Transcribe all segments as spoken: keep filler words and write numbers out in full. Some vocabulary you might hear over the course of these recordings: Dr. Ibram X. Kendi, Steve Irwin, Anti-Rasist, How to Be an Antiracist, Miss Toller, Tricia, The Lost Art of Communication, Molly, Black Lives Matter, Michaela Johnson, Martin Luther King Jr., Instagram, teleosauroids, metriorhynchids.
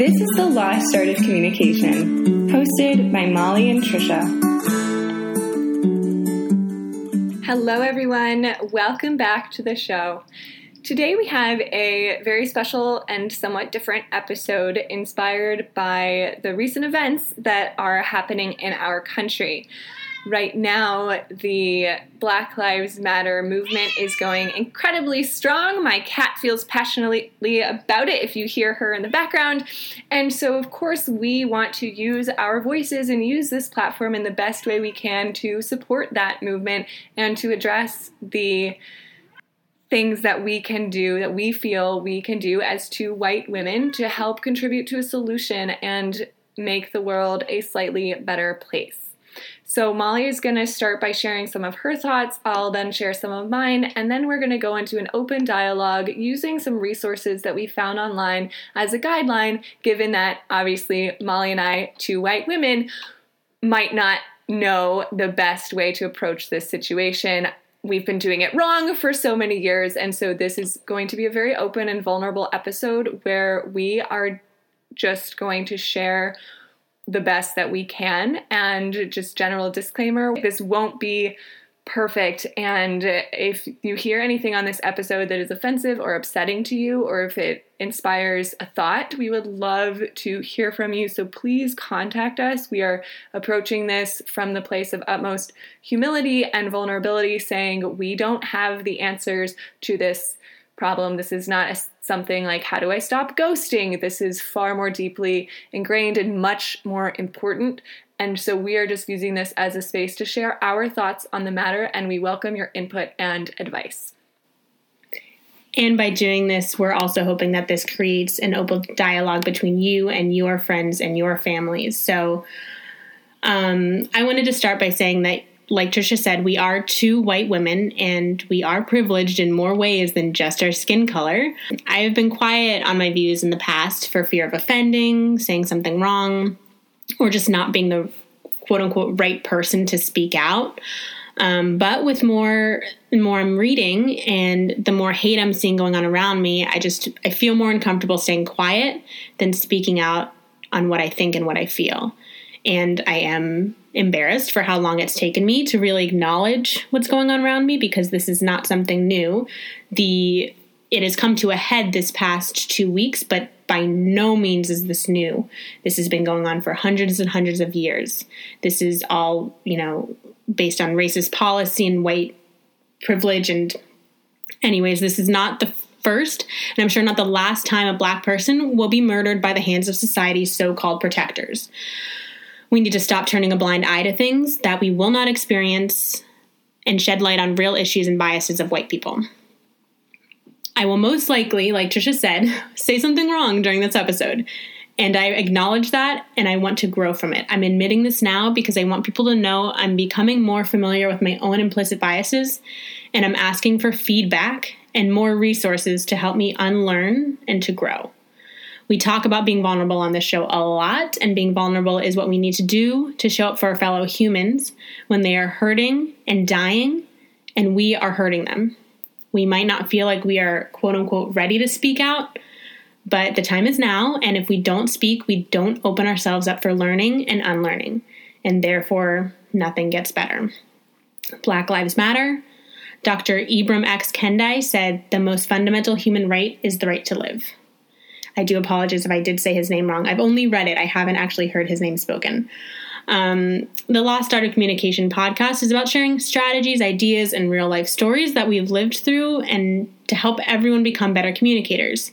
This is The Lost Art of Communication, hosted by Molly and Tricia. Hello, everyone. Welcome back to the show. Today we have a very special and somewhat different episode inspired by the recent events that are happening in our country. Right now, the Black Lives Matter movement is going incredibly strong. My cat feels passionately about it if you hear her in the background. And so, of course, we want to use our voices and use this platform in the best way we can to support that movement and to address the things that we can do, that we feel we can do as two white women to help contribute to a solution and make the world a slightly better place. So Molly is going to start by sharing some of her thoughts. I'll then share some of mine, and then we're going to go into an open dialogue using some resources that we found online as a guideline, given that obviously Molly and I, two white women, might not know the best way to approach this situation. We've been doing it wrong for so many years, and so this is going to be a very open and vulnerable episode where we are just going to share the best that we can. And just general disclaimer, this won't be perfect. And if you hear anything on this episode that is offensive or upsetting to you, or if it inspires a thought, we would love to hear from you. So please contact us. We are approaching this from the place of utmost humility and vulnerability, saying we don't have the answers to this problem. This is not a something like, how do I stop ghosting? This is far more deeply ingrained and much more important. And so we are just using this as a space to share our thoughts on the matter, and we welcome your input and advice. And by doing this, we're also hoping that this creates an open dialogue between you and your friends and your families. So um, I wanted to start by saying that, like Tricia said, we are two white women, and we are privileged in more ways than just our skin color. I have been quiet on my views in the past for fear of offending, saying something wrong, or just not being the quote-unquote right person to speak out. Um, but with more and more I'm reading and the more hate I'm seeing going on around me, I just I feel more uncomfortable staying quiet than speaking out on what I think and what I feel. And I am embarrassed for how long it's taken me to really acknowledge what's going on around me, because this is not something new. The it has come to a head this past two weeks, but by no means is this new. This has been going on for hundreds and hundreds of years. This is all, you know, based on racist policy and white privilege. And anyways, this is not the first, and I'm sure not the last time a black person will be murdered by the hands of society's so-called protectors. We need to stop turning a blind eye to things that we will not experience and shed light on real issues and biases of white people. I will most likely, like Tricia said, say something wrong during this episode, and I acknowledge that, and I want to grow from it. I'm admitting this now because I want people to know I'm becoming more familiar with my own implicit biases, and I'm asking for feedback and more resources to help me unlearn and to grow. We talk about being vulnerable on this show a lot, and being vulnerable is what we need to do to show up for our fellow humans when they are hurting and dying, and we are hurting them. We might not feel like we are, quote unquote, ready to speak out, but the time is now, and if we don't speak, we don't open ourselves up for learning and unlearning, and therefore nothing gets better. Black Lives Matter. Doctor Ibram X. Kendi said, "The most fundamental human right is the right to live." I do apologize if I did say his name wrong. I've only read it. I haven't actually heard his name spoken. Um, the Lost Art of Communication podcast is about sharing strategies, ideas, and real-life stories that we've lived through and to help everyone become better communicators.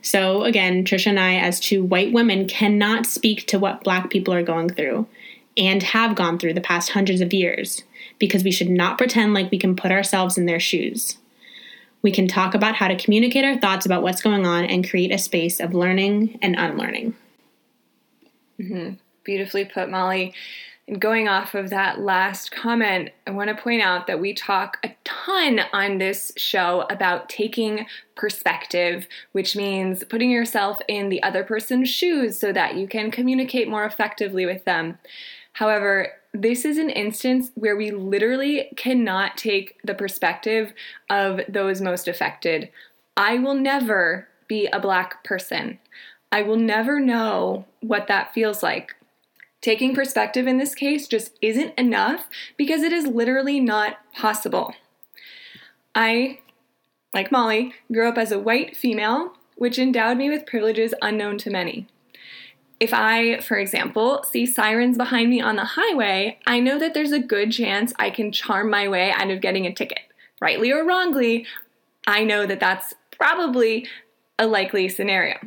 So, again, Tricia and I, as two white women, cannot speak to what black people are going through and have gone through the past hundreds of years, because we should not pretend like we can put ourselves in their shoes. We can talk about how to communicate our thoughts about what's going on and create a space of learning and unlearning. Mm-hmm. Beautifully put, Molly. And going off of that last comment, I want to point out that we talk a ton on this show about taking perspective, which means putting yourself in the other person's shoes so that you can communicate more effectively with them. However, this is an instance where we literally cannot take the perspective of those most affected. I will never be a black person. I will never know what that feels like. Taking perspective in this case just isn't enough because it is literally not possible. I, like Molly, grew up as a white female, which endowed me with privileges unknown to many. If I, for example, see sirens behind me on the highway, I know that there's a good chance I can charm my way out of getting a ticket. Rightly or wrongly, I know that that's probably a likely scenario.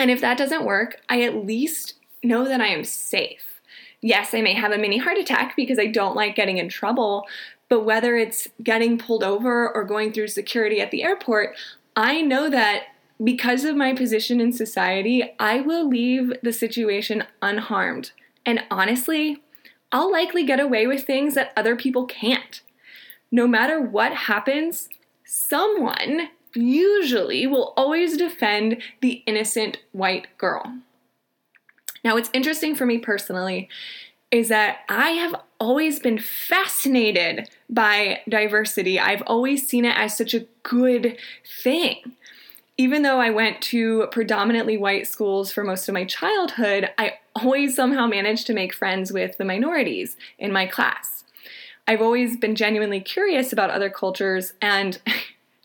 And if that doesn't work, I at least know that I am safe. Yes, I may have a mini heart attack because I don't like getting in trouble, but whether it's getting pulled over or going through security at the airport, I know that because of my position in society, I will leave the situation unharmed. And honestly, I'll likely get away with things that other people can't. No matter what happens, someone usually will always defend the innocent white girl. Now, what's interesting for me personally is that I have always been fascinated by diversity. I've always seen it as such a good thing. Even though I went to predominantly white schools for most of my childhood, I always somehow managed to make friends with the minorities in my class. I've always been genuinely curious about other cultures, and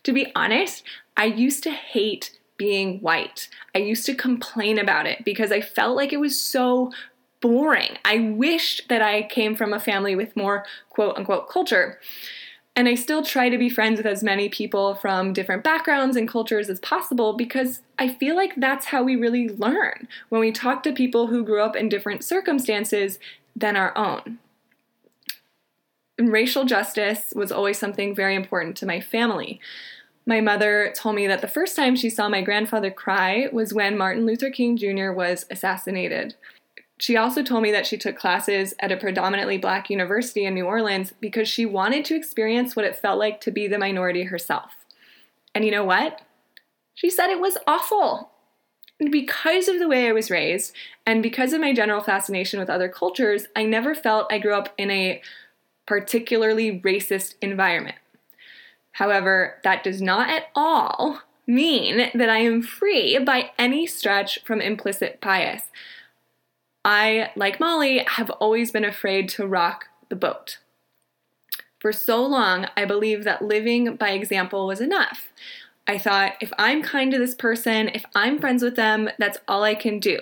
to be honest, I used to hate being white. I used to complain about it because I felt like it was so boring. I wished that I came from a family with more quote-unquote culture. And I still try to be friends with as many people from different backgrounds and cultures as possible because I feel like that's how we really learn, when we talk to people who grew up in different circumstances than our own. And racial justice was always something very important to my family. My mother told me that the first time she saw my grandfather cry was when Martin Luther King Junior was assassinated. She also told me that she took classes at a predominantly black university in New Orleans because she wanted to experience what it felt like to be the minority herself. And you know what? She said it was awful. And because of the way I was raised, and because of my general fascination with other cultures, I never felt I grew up in a particularly racist environment. However, that does not at all mean that I am free by any stretch from implicit bias. I, like Molly, have always been afraid to rock the boat. For so long, I believed that living by example was enough. I thought, if I'm kind to this person, if I'm friends with them, that's all I can do.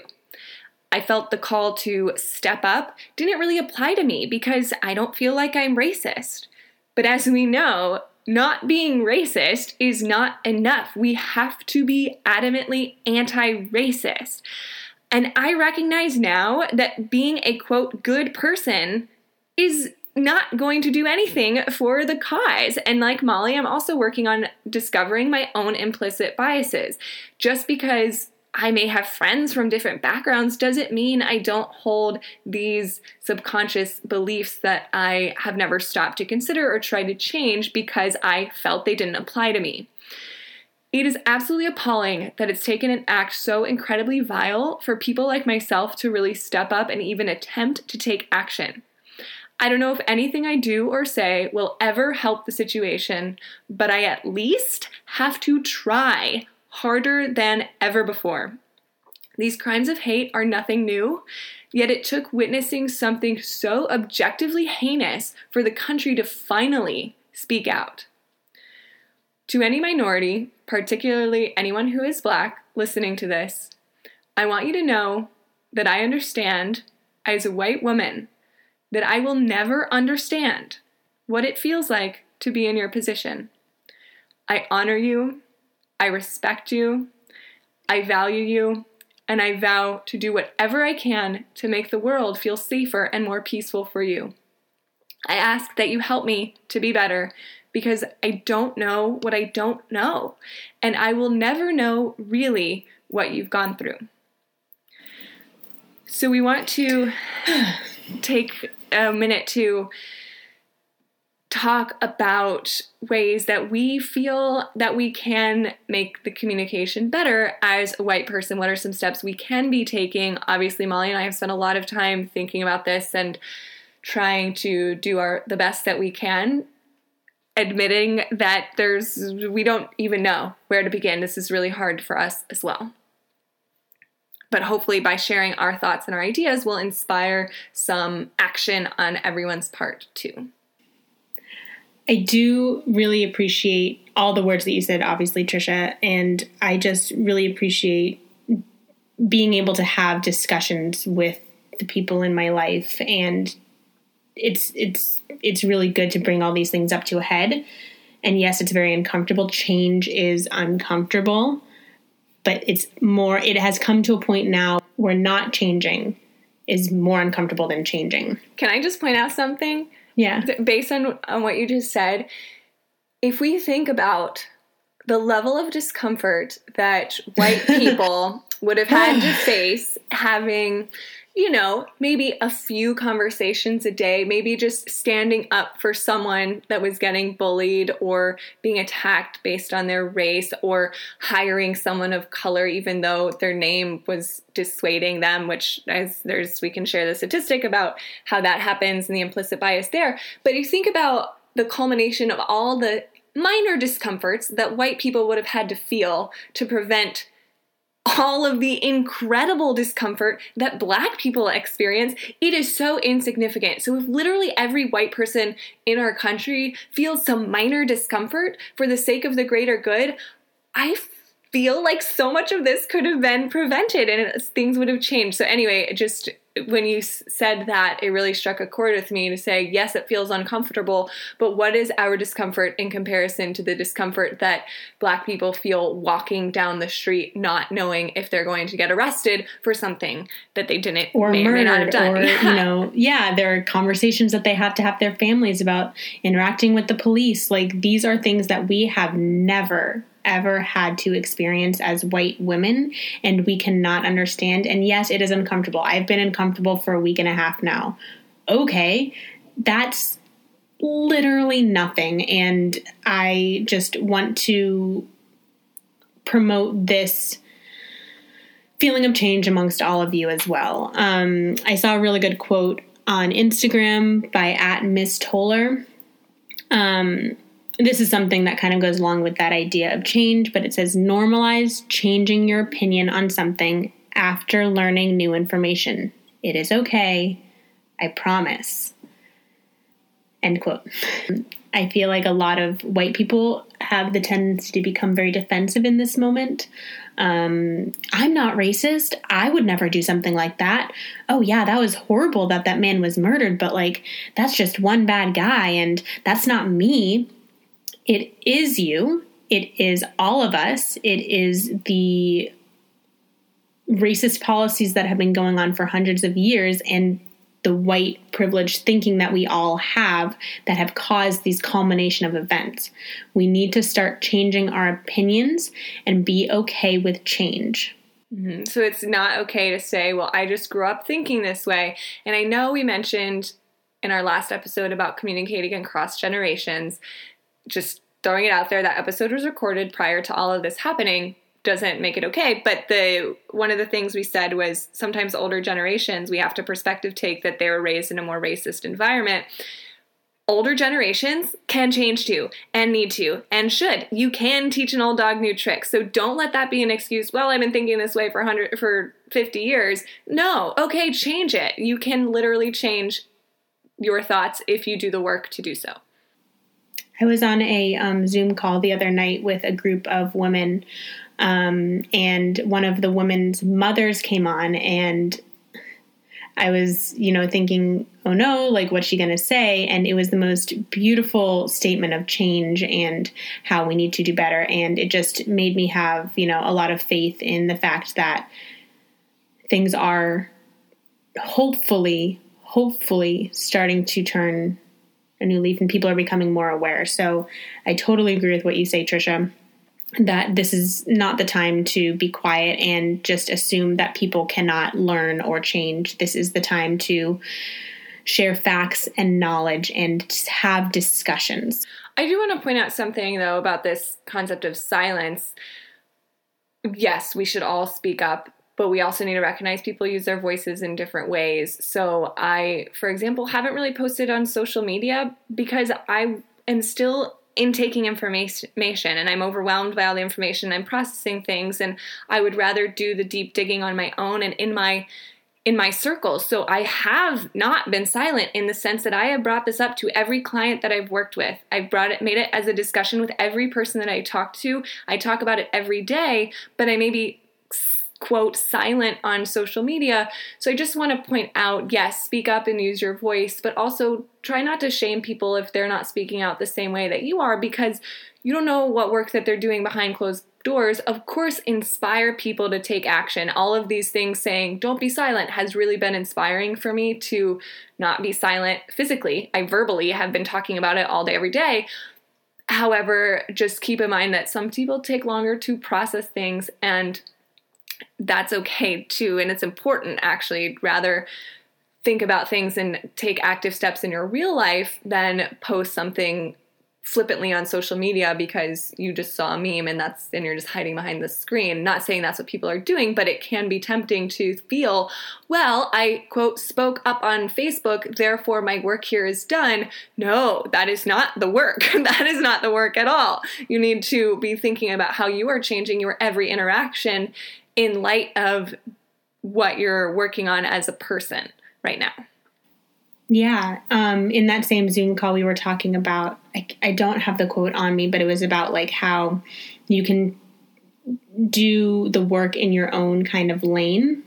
I felt the call to step up didn't really apply to me because I don't feel like I'm racist. But as we know, not being racist is not enough. We have to be adamantly anti-racist. And I recognize now that being a, quote, good person is not going to do anything for the cause. And like Molly, I'm also working on discovering my own implicit biases. Just because I may have friends from different backgrounds doesn't mean I don't hold these subconscious beliefs that I have never stopped to consider or try to change because I felt they didn't apply to me. It is absolutely appalling that it's taken an act so incredibly vile for people like myself to really step up and even attempt to take action. I don't know if anything I do or say will ever help the situation, but I at least have to try harder than ever before. These crimes of hate are nothing new, yet it took witnessing something so objectively heinous for the country to finally speak out. To any minority, particularly anyone who is black, listening to this, I want you to know that I understand, as a white woman, that I will never understand what it feels like to be in your position. I honor you, I respect you, I value you, and I vow to do whatever I can to make the world feel safer and more peaceful for you. I ask that you help me to be better, because I don't know what I don't know, and I will never know really what you've gone through. So we want to take a minute to talk about ways that we feel that we can make the communication better as a white person. What are some steps we can be taking? Obviously, Molly and I have spent a lot of time thinking about this and trying to do our the best that we can, admitting that there's we don't even know where to begin. This is really hard for us as well. But hopefully by sharing our thoughts and our ideas, we'll inspire some action on everyone's part too. I do really appreciate all the words that you said, obviously, Tricia, and I just really appreciate being able to have discussions with the people in my life, and it's it's it's really good to bring all these things up to a head. And yes, it's very uncomfortable. Change is uncomfortable. But it's more, it has come to a point now where not changing is more uncomfortable than changing. Can I just point out something? Yeah. Based on, on what you just said, if we think about the level of discomfort that white people would have had to face having, you know, maybe a few conversations a day, maybe just standing up for someone that was getting bullied or being attacked based on their race, or hiring someone of color even though their name was dissuading them, which as there's, we can share the statistic about how that happens and the implicit bias there. But you think about the culmination of all the minor discomforts that white people would have had to feel to prevent all of the incredible discomfort that Black people experience, it is so insignificant. So if literally every white person in our country feels some minor discomfort for the sake of the greater good, I feel like so much of this could have been prevented and things would have changed. So anyway, just when you said that, it really struck a chord with me to say, yes, it feels uncomfortable, but what is our discomfort in comparison to the discomfort that Black people feel walking down the street not knowing if they're going to get arrested for something that they didn't or may murdered, or may not have done. Or, yeah. You know, yeah, there are conversations that they have to have their families about interacting with the police. Like, these are things that we have never ever had to experience as white women, and we cannot understand. And yes, it is uncomfortable. I've been uncomfortable for a week and a half now. Okay, that's literally nothing. And I just want to promote this feeling of change amongst all of you as well. Um, I saw a really good quote on Instagram by at Miss Toller. Um, This is something that kind of goes along with that idea of change, but it says, normalize changing your opinion on something after learning new information. It is okay. I promise. End quote. I feel like a lot of white people have the tendency to become very defensive in this moment. Um, I'm not racist. I would never do something like that. Oh, yeah, that was horrible that that man was murdered, but like, that's just one bad guy and that's not me. It is you. It is all of us. It is the racist policies that have been going on for hundreds of years and the white privileged thinking that we all have that have caused these culmination of events. We need to start changing our opinions and be okay with change. Mm-hmm. So it's not okay to say, well, I just grew up thinking this way. And I know we mentioned in our last episode about communicating across generations. Just throwing it out there, that episode was recorded prior to all of this happening, doesn't make it okay. But the one of the things we said was sometimes older generations, we have to perspective take that they were raised in a more racist environment. Older generations can change too and need to and should. You can teach an old dog new tricks. So don't let that be an excuse. Well, I've been thinking this way for one hundred, for fifty years. No, okay, change it. You can literally change your thoughts if you do the work to do so. I was on a um, Zoom call the other night with a group of women, um, and one of the women's mothers came on, and I was, you know, thinking, oh no, like, what's she going to say? And it was the most beautiful statement of change and how we need to do better. And it just made me have, you know, a lot of faith in the fact that things are hopefully, hopefully starting to turn a new leaf and people are becoming more aware. So I totally agree with what you say, Tricia, that this is not the time to be quiet and just assume that people cannot learn or change. This is the time to share facts and knowledge and have discussions. I do want to point out something, though, about this concept of silence. Yes, we should all speak up, but we also need to recognize people use their voices in different ways. So I, for example, haven't really posted on social media because I am still intaking information, and I'm overwhelmed by all the information, I'm processing things, and I would rather do the deep digging on my own and in my in my circles. So I have not been silent in the sense that I have brought this up to every client that I've worked with. I've brought it, made it as a discussion with every person that I talk to. I talk about it every day, but I maybe quote silent on social media. So I just want to point out, yes, speak up and use your voice, but also try not to shame people if they're not speaking out the same way that you are, because you don't know what work that they're doing behind closed doors. Of course, inspire people to take action. All of these things saying, don't be silent, has really been inspiring for me to not be silent physically. I verbally have been talking about it all day, every day. However, just keep in mind that some people take longer to process things, and that's okay too. And it's important, actually, rather think about things and take active steps in your real life than post something flippantly on social media because you just saw a meme and that's, and you're just hiding behind the screen. Not saying that's what people are doing, but it can be tempting to feel, well, I quote spoke up on Facebook, therefore my work here is done. No, that is not the work. That is not the work at all. You need to be thinking about how you are changing your every interaction in light of what you're working on as a person right now. Yeah. Um, in that same Zoom call, we were talking about, I, I don't have the quote on me, but it was about like how you can do the work in your own kind of lane.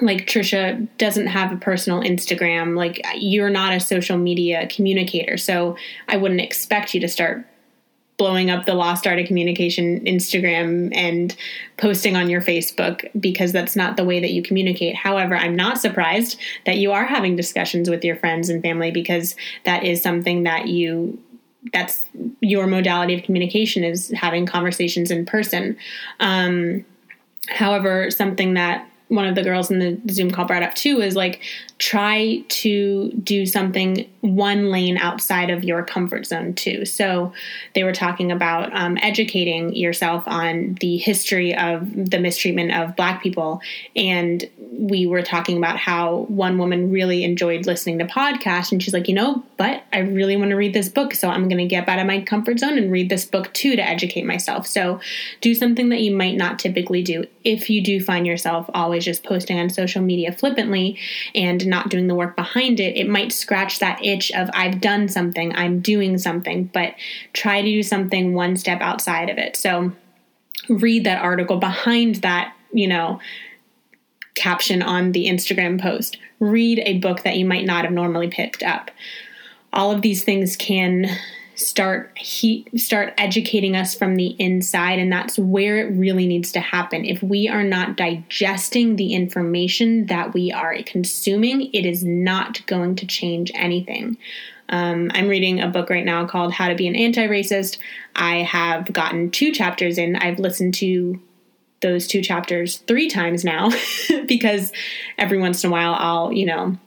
Like Tricia doesn't have a personal Instagram. Like, you're not a social media communicator. So I wouldn't expect you to start blowing up the Lost Art of Communication Instagram and posting on your Facebook, because that's not the way that you communicate. However, I'm not surprised that you are having discussions with your friends and family, because that is something that you, that's your modality of communication, is having conversations in person. Um, however, something that one of the girls in the Zoom call brought up too is like, try to do something one lane outside of your comfort zone too. So they were talking about um, educating yourself on the history of the mistreatment of Black people. And we were talking about how one woman really enjoyed listening to podcasts, and she's like, you know, but I really want to read this book. So I'm going to get out of my comfort zone and read this book too, to educate myself. So do something that you might not typically do if you do find yourself always just posting on social media flippantly and not doing the work behind it. It might scratch that itch of, I've done something, I'm doing something, but try to do something one step outside of it. So read that article behind that, you know, caption on the Instagram post. Read a book that you might not have normally picked up. All of these things can start he, start educating us from the inside, and that's where it really needs to happen. If we are not digesting the information that we are consuming, it is not going to change anything. Um, I'm reading a book right now called How to Be an Antiracist. I have gotten two chapters in. I've listened to those two chapters three times now because every once in a while I'll, you know,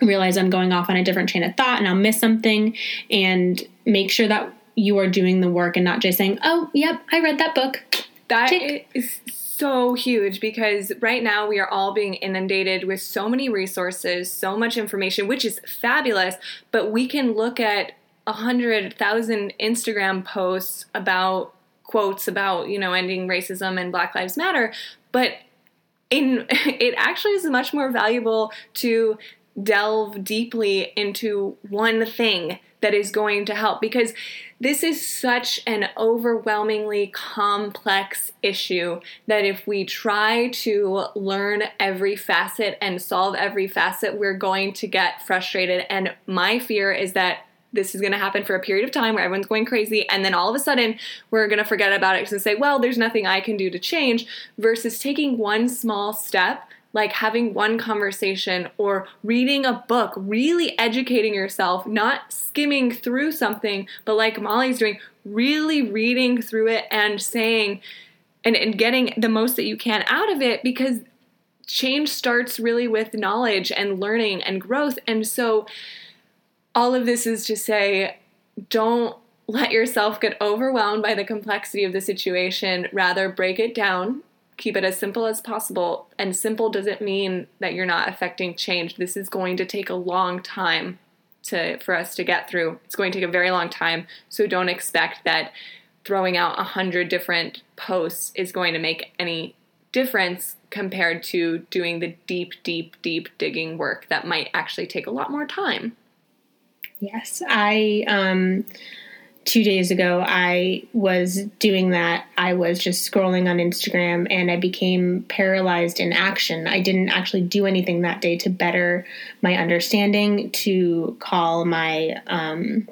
realize I'm going off on a different train of thought and I'll miss something, and make sure that you are doing the work and not just saying, oh, yep, I read that book. That Tick. Is so huge, because right now we are all being inundated with so many resources, so much information, which is fabulous, but we can look at a hundred thousand Instagram posts about quotes about, you know, ending racism and Black Lives Matter. But in it actually is much more valuable to delve deeply into one thing that is going to help, because this is such an overwhelmingly complex issue that if we try to learn every facet and solve every facet, we're going to get frustrated. And my fear is that this is going to happen for a period of time where everyone's going crazy, and then all of a sudden we're going to forget about it and say, well, there's nothing I can do to change, versus taking one small step, like having one conversation or reading a book, really educating yourself, not skimming through something, but like Molly's doing, really reading through it and saying, and, and getting the most that you can out of it, because change starts really with knowledge and learning and growth. And so all of this is to say, don't let yourself get overwhelmed by the complexity of the situation. Rather, break it down. Keep it as simple as possible. And simple doesn't mean that you're not affecting change. This is going to take a long time to for us to get through. It's going to take a very long time, so don't expect that throwing out a hundred different posts is going to make any difference compared to doing the deep, deep, deep digging work that might actually take a lot more time. Yes, I, um, two days ago, I was doing that. I was just scrolling on Instagram and I became paralyzed in action. I didn't actually do anything that day to better my understanding, to call my um,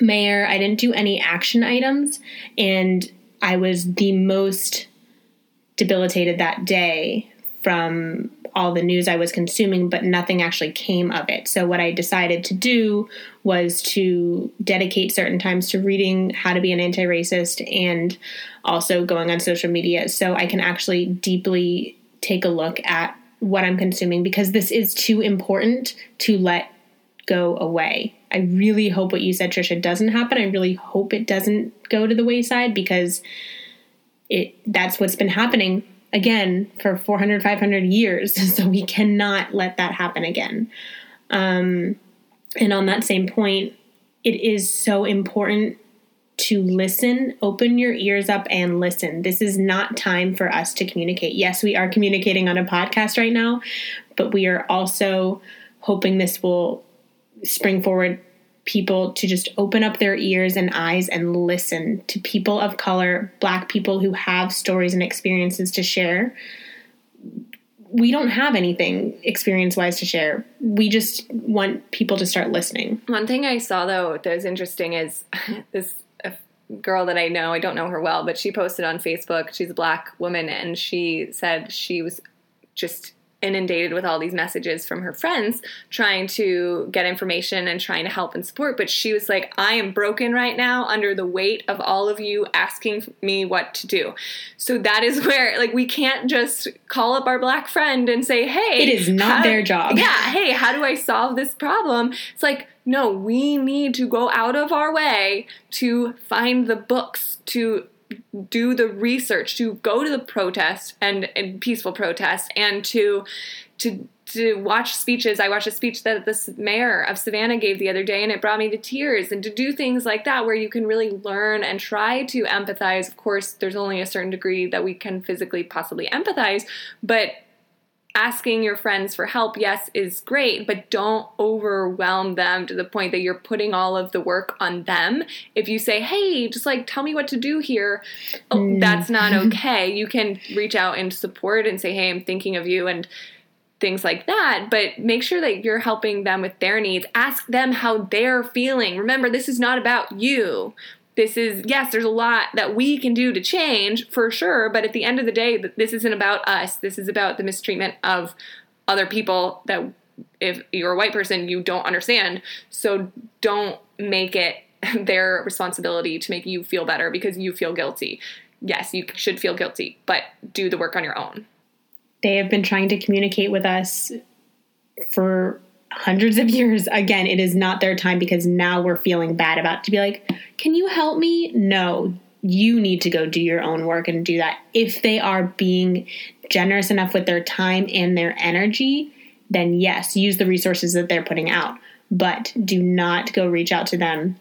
mayor. I didn't do any action items, and I was the most debilitated that day from all the news I was consuming, but nothing actually came of it. So what I decided to do was to dedicate certain times to reading How to Be an Antiracist and also going on social media, so I can actually deeply take a look at what I'm consuming, because this is too important to let go away. I really hope what you said, Tricia, doesn't happen. I really hope it doesn't go to the wayside, because it that's what's been happening again for four hundred, five hundred years. So we cannot let that happen again. Um, and on that same point, it is so important to listen, open your ears up and listen. This is not time for us to communicate. Yes, we are communicating on a podcast right now, but we are also hoping this will spring forward people to just open up their ears and eyes and listen to people of color, Black people who have stories and experiences to share. We don't have anything experience-wise to share. We just want people to start listening. One thing I saw, though, that was interesting is this girl that I know, I don't know her well, but she posted on Facebook, she's a Black woman, and she said she was just inundated with all these messages from her friends trying to get information and trying to help and support. But she was like, I am broken right now under the weight of all of you asking me what to do. So that is where, like, we can't just call up our Black friend and say, hey. It is not their job. Yeah. Hey, how do I solve this problem? It's like, no, we need to go out of our way to find the books, to do the research, to go to the protest and, and peaceful protest, and to to to watch speeches. I watched a speech that the mayor of Savannah gave the other day, and it brought me to tears. And to do things like that where you can really learn and try to empathize. Of course, there's only a certain degree that we can physically possibly empathize, but asking your friends for help, yes, is great, but don't overwhelm them to the point that you're putting all of the work on them. If you say, hey, just like tell me what to do here, oh, mm. that's not okay. You can reach out and support and say, hey, I'm thinking of you and things like that, but make sure that you're helping them with their needs. Ask them how they're feeling. Remember, this is not about you. This is, yes, there's a lot that we can do to change, for sure, but at the end of the day, this isn't about us. This is about the mistreatment of other people that, if you're a white person, you don't understand. So don't make it their responsibility to make you feel better because you feel guilty. Yes, you should feel guilty, but do the work on your own. They have been trying to communicate with us for hundreds of years. Again, it is not their time, because now we're feeling bad about it, to be like, can you help me? No, you need to go do your own work and do that. If they are being generous enough with their time and their energy, then yes, use the resources that they're putting out, but do not go reach out to them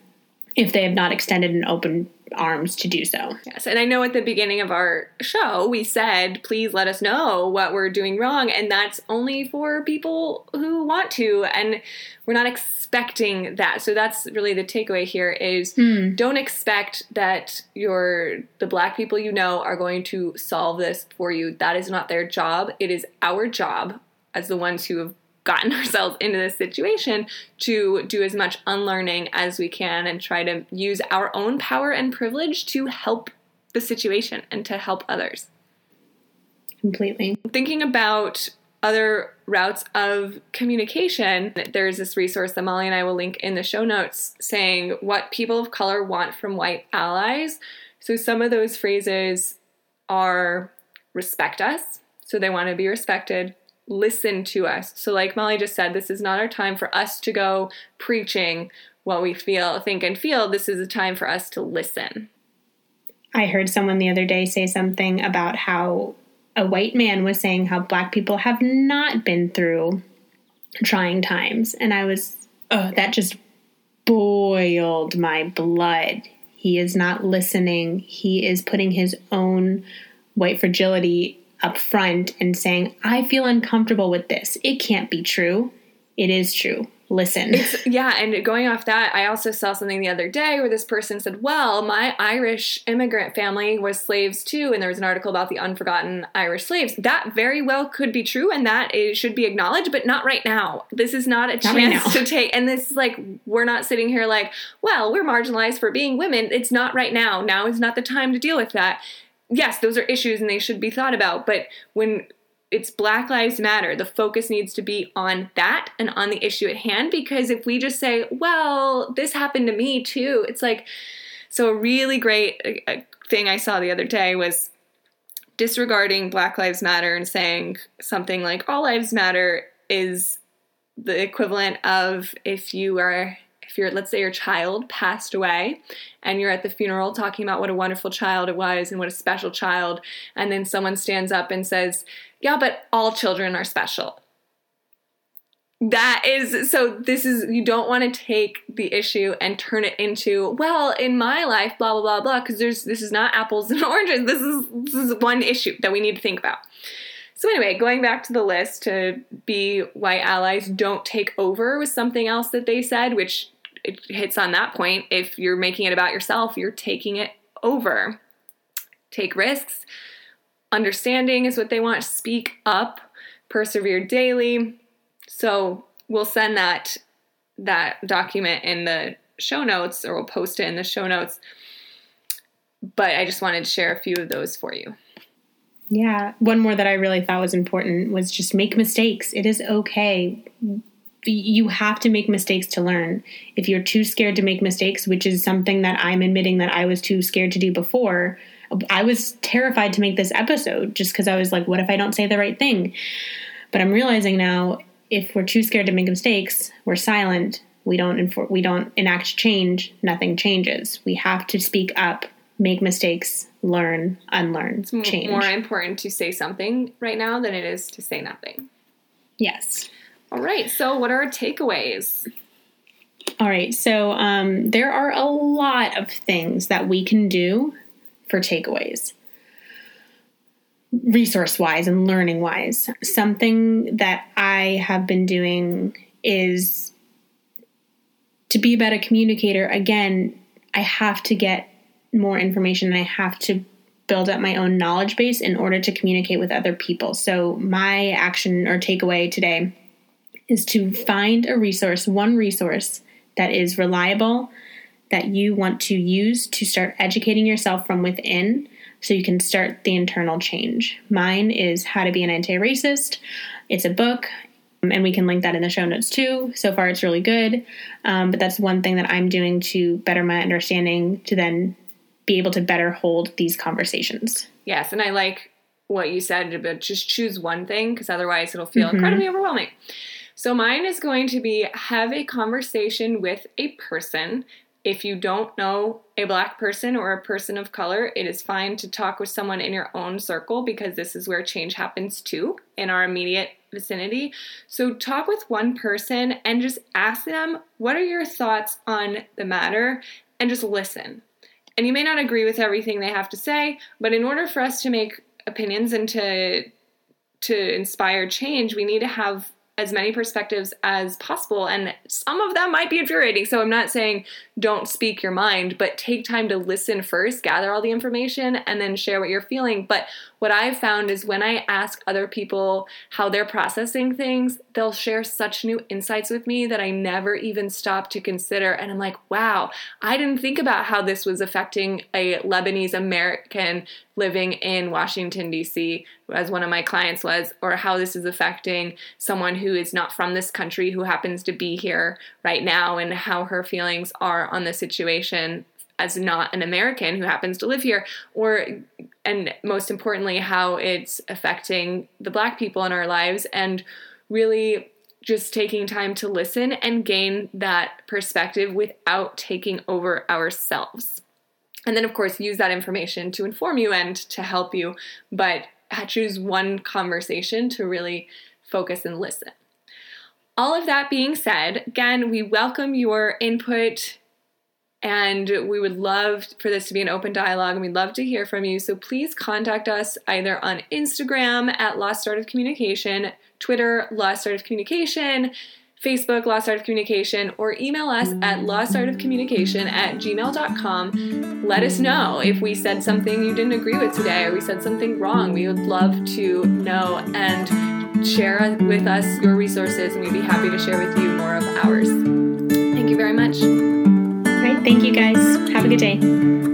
if they have not extended an open arms to do so. Yes, and I know at the beginning of our show, we said, please let us know what we're doing wrong, and that's only for people who want to, and we're not expecting that. So that's really the takeaway here is mm. don't expect that your the Black people you know are going to solve this for you. That is not their job. It is our job as the ones who have gotten ourselves into this situation to do as much unlearning as we can and try to use our own power and privilege to help the situation and to help others. Completely. Thinking about other routes of communication, there's this resource that Molly and I will link in the show notes saying what people of color want from white allies. So some of those phrases are respect us, so they want to be respected. Listen to us. So like Molly just said, this is not our time for us to go preaching what we feel, think, and feel. This is a time for us to listen. I heard someone the other day say something about how a white man was saying how Black people have not been through trying times. And I was oh, that just boiled my blood. He is not listening. He is putting his own white fragility up front and saying, I feel uncomfortable with this. It can't be true. It is true. Listen. It's, yeah, and going off that, I also saw something the other day where this person said, well, my Irish immigrant family was slaves too, and there was an article about the unforgotten Irish slaves. That very well could be true, and that it should be acknowledged, but not right now. This is not a not chance right to take, and this is like, we're not sitting here like, well, we're marginalized for being women. It's not right now. Now is not the time to deal with that. Yes, those are issues and they should be thought about, but when it's Black Lives Matter, the focus needs to be on that and on the issue at hand, because if we just say, well, this happened to me too, it's like, so a really great thing I saw the other day was disregarding Black Lives Matter and saying something like all lives matter is the equivalent of if you are... If you're, let's say your child passed away and you're at the funeral talking about what a wonderful child it was and what a special child, and then someone stands up and says, yeah, but all children are special. That is, so this is, you don't want to take the issue and turn it into, well, in my life, blah, blah, blah, blah, because there's, this is not apples and oranges. This is, this is one issue that we need to think about. So anyway, going back to the list, to be white allies don't take over was something else that they said, which it hits on that point. If you're making it about yourself, you're taking it over. Take risks. Understanding is what they want. Speak up. Persevere daily. So we'll send that that document in the show notes, or we'll post it in the show notes. But I just wanted to share a few of those for you. Yeah. One more that I really thought was important was just make mistakes. It is okay. You have to make mistakes to learn. If you're too scared to make mistakes, which is something that I'm admitting that I was too scared to do before, I was terrified to make this episode just because I was like, what if I don't say the right thing? But I'm realizing now, if we're too scared to make mistakes, we're silent. We don't infor- we don't enact change. Nothing changes. We have to speak up, make mistakes, learn, unlearn, it's change. It's more important to say something right now than it is to say nothing. Yes. All right, so what are our takeaways? All right, so um, there are a lot of things that we can do for takeaways, resource-wise and learning-wise. Something that I have been doing is to be a better communicator. Again, I have to get more information, and I have to build up my own knowledge base in order to communicate with other people. So my action or takeaway today is to find a resource, one resource that is reliable, that you want to use to start educating yourself from within so you can start the internal change. Mine is How to Be an Antiracist. It's a book, and we can link that in the show notes too. So far, it's really good. Um, but that's one thing that I'm doing to better my understanding to then be able to better hold these conversations. Yes, and I like what you said about just choose one thing, because otherwise it'll feel mm-hmm. incredibly overwhelming. So mine is going to be have a conversation with a person. If you don't know a Black person or a person of color, it is fine to talk with someone in your own circle, because this is where change happens too, in our immediate vicinity. So talk with one person and just ask them, what are your thoughts on the matter? And just listen. And you may not agree with everything they have to say, but in order for us to make opinions and to to inspire change, we need to have as many perspectives as possible, and some of them might be infuriating. So I'm not saying don't speak your mind, but take time to listen first, gather all the information, and then share what you're feeling. But what I've found is when I ask other people how they're processing things, they'll share such new insights with me that I never even stopped to consider. And I'm like, wow, I didn't think about how this was affecting a Lebanese American living in Washington, D C, as one of my clients was, or how this is affecting someone who is not from this country who happens to be here right now, and how her feelings are on the situation as not an American who happens to live here, or, and most importantly, how it's affecting the Black people in our lives, and really just taking time to listen and gain that perspective without taking over ourselves. And then, of course, use that information to inform you and to help you, but choose one conversation to really focus and listen. all of that being said, again, we welcome your input, and we would love for this to be an open dialogue, and we'd love to hear from you. So please contact us either on Instagram at Lost Art of Communication, Twitter, Lost Art of Communication, Facebook, Lost Art of Communication, or email us at lostartofcommunication at gmail dot com. Let us know if we said something you didn't agree with today, or we said something wrong. We would love to know, and share with us your resources, and we'd be happy to share with you more of ours. Thank you very much. All right, thank you guys. Have a good day.